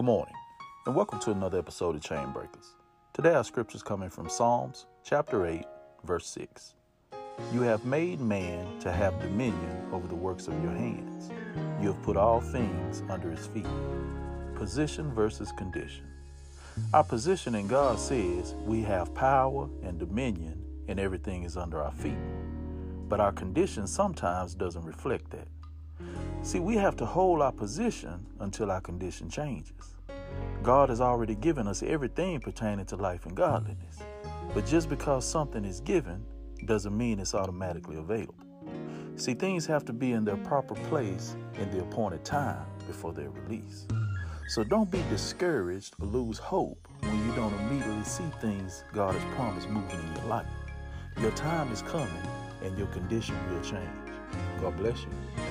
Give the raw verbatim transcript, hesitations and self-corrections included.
Good morning, and welcome to another episode of Chain Breakers. Today our scripture is coming from Psalms chapter eight, verse six. You have made man to have dominion over the works of your hands. You have put all things under his feet. Position versus condition. Our position in God says we have power and dominion and everything is under our feet. But our condition sometimes doesn't reflect that. See, we have to hold our position until our condition changes. God has already given us everything pertaining to life and godliness. But just because something is given doesn't mean it's automatically available. See, things have to be in their proper place in the appointed time before they're released. So don't be discouraged or lose hope when you don't immediately see things God has promised moving in your life. Your time is coming and your condition will change. God bless you.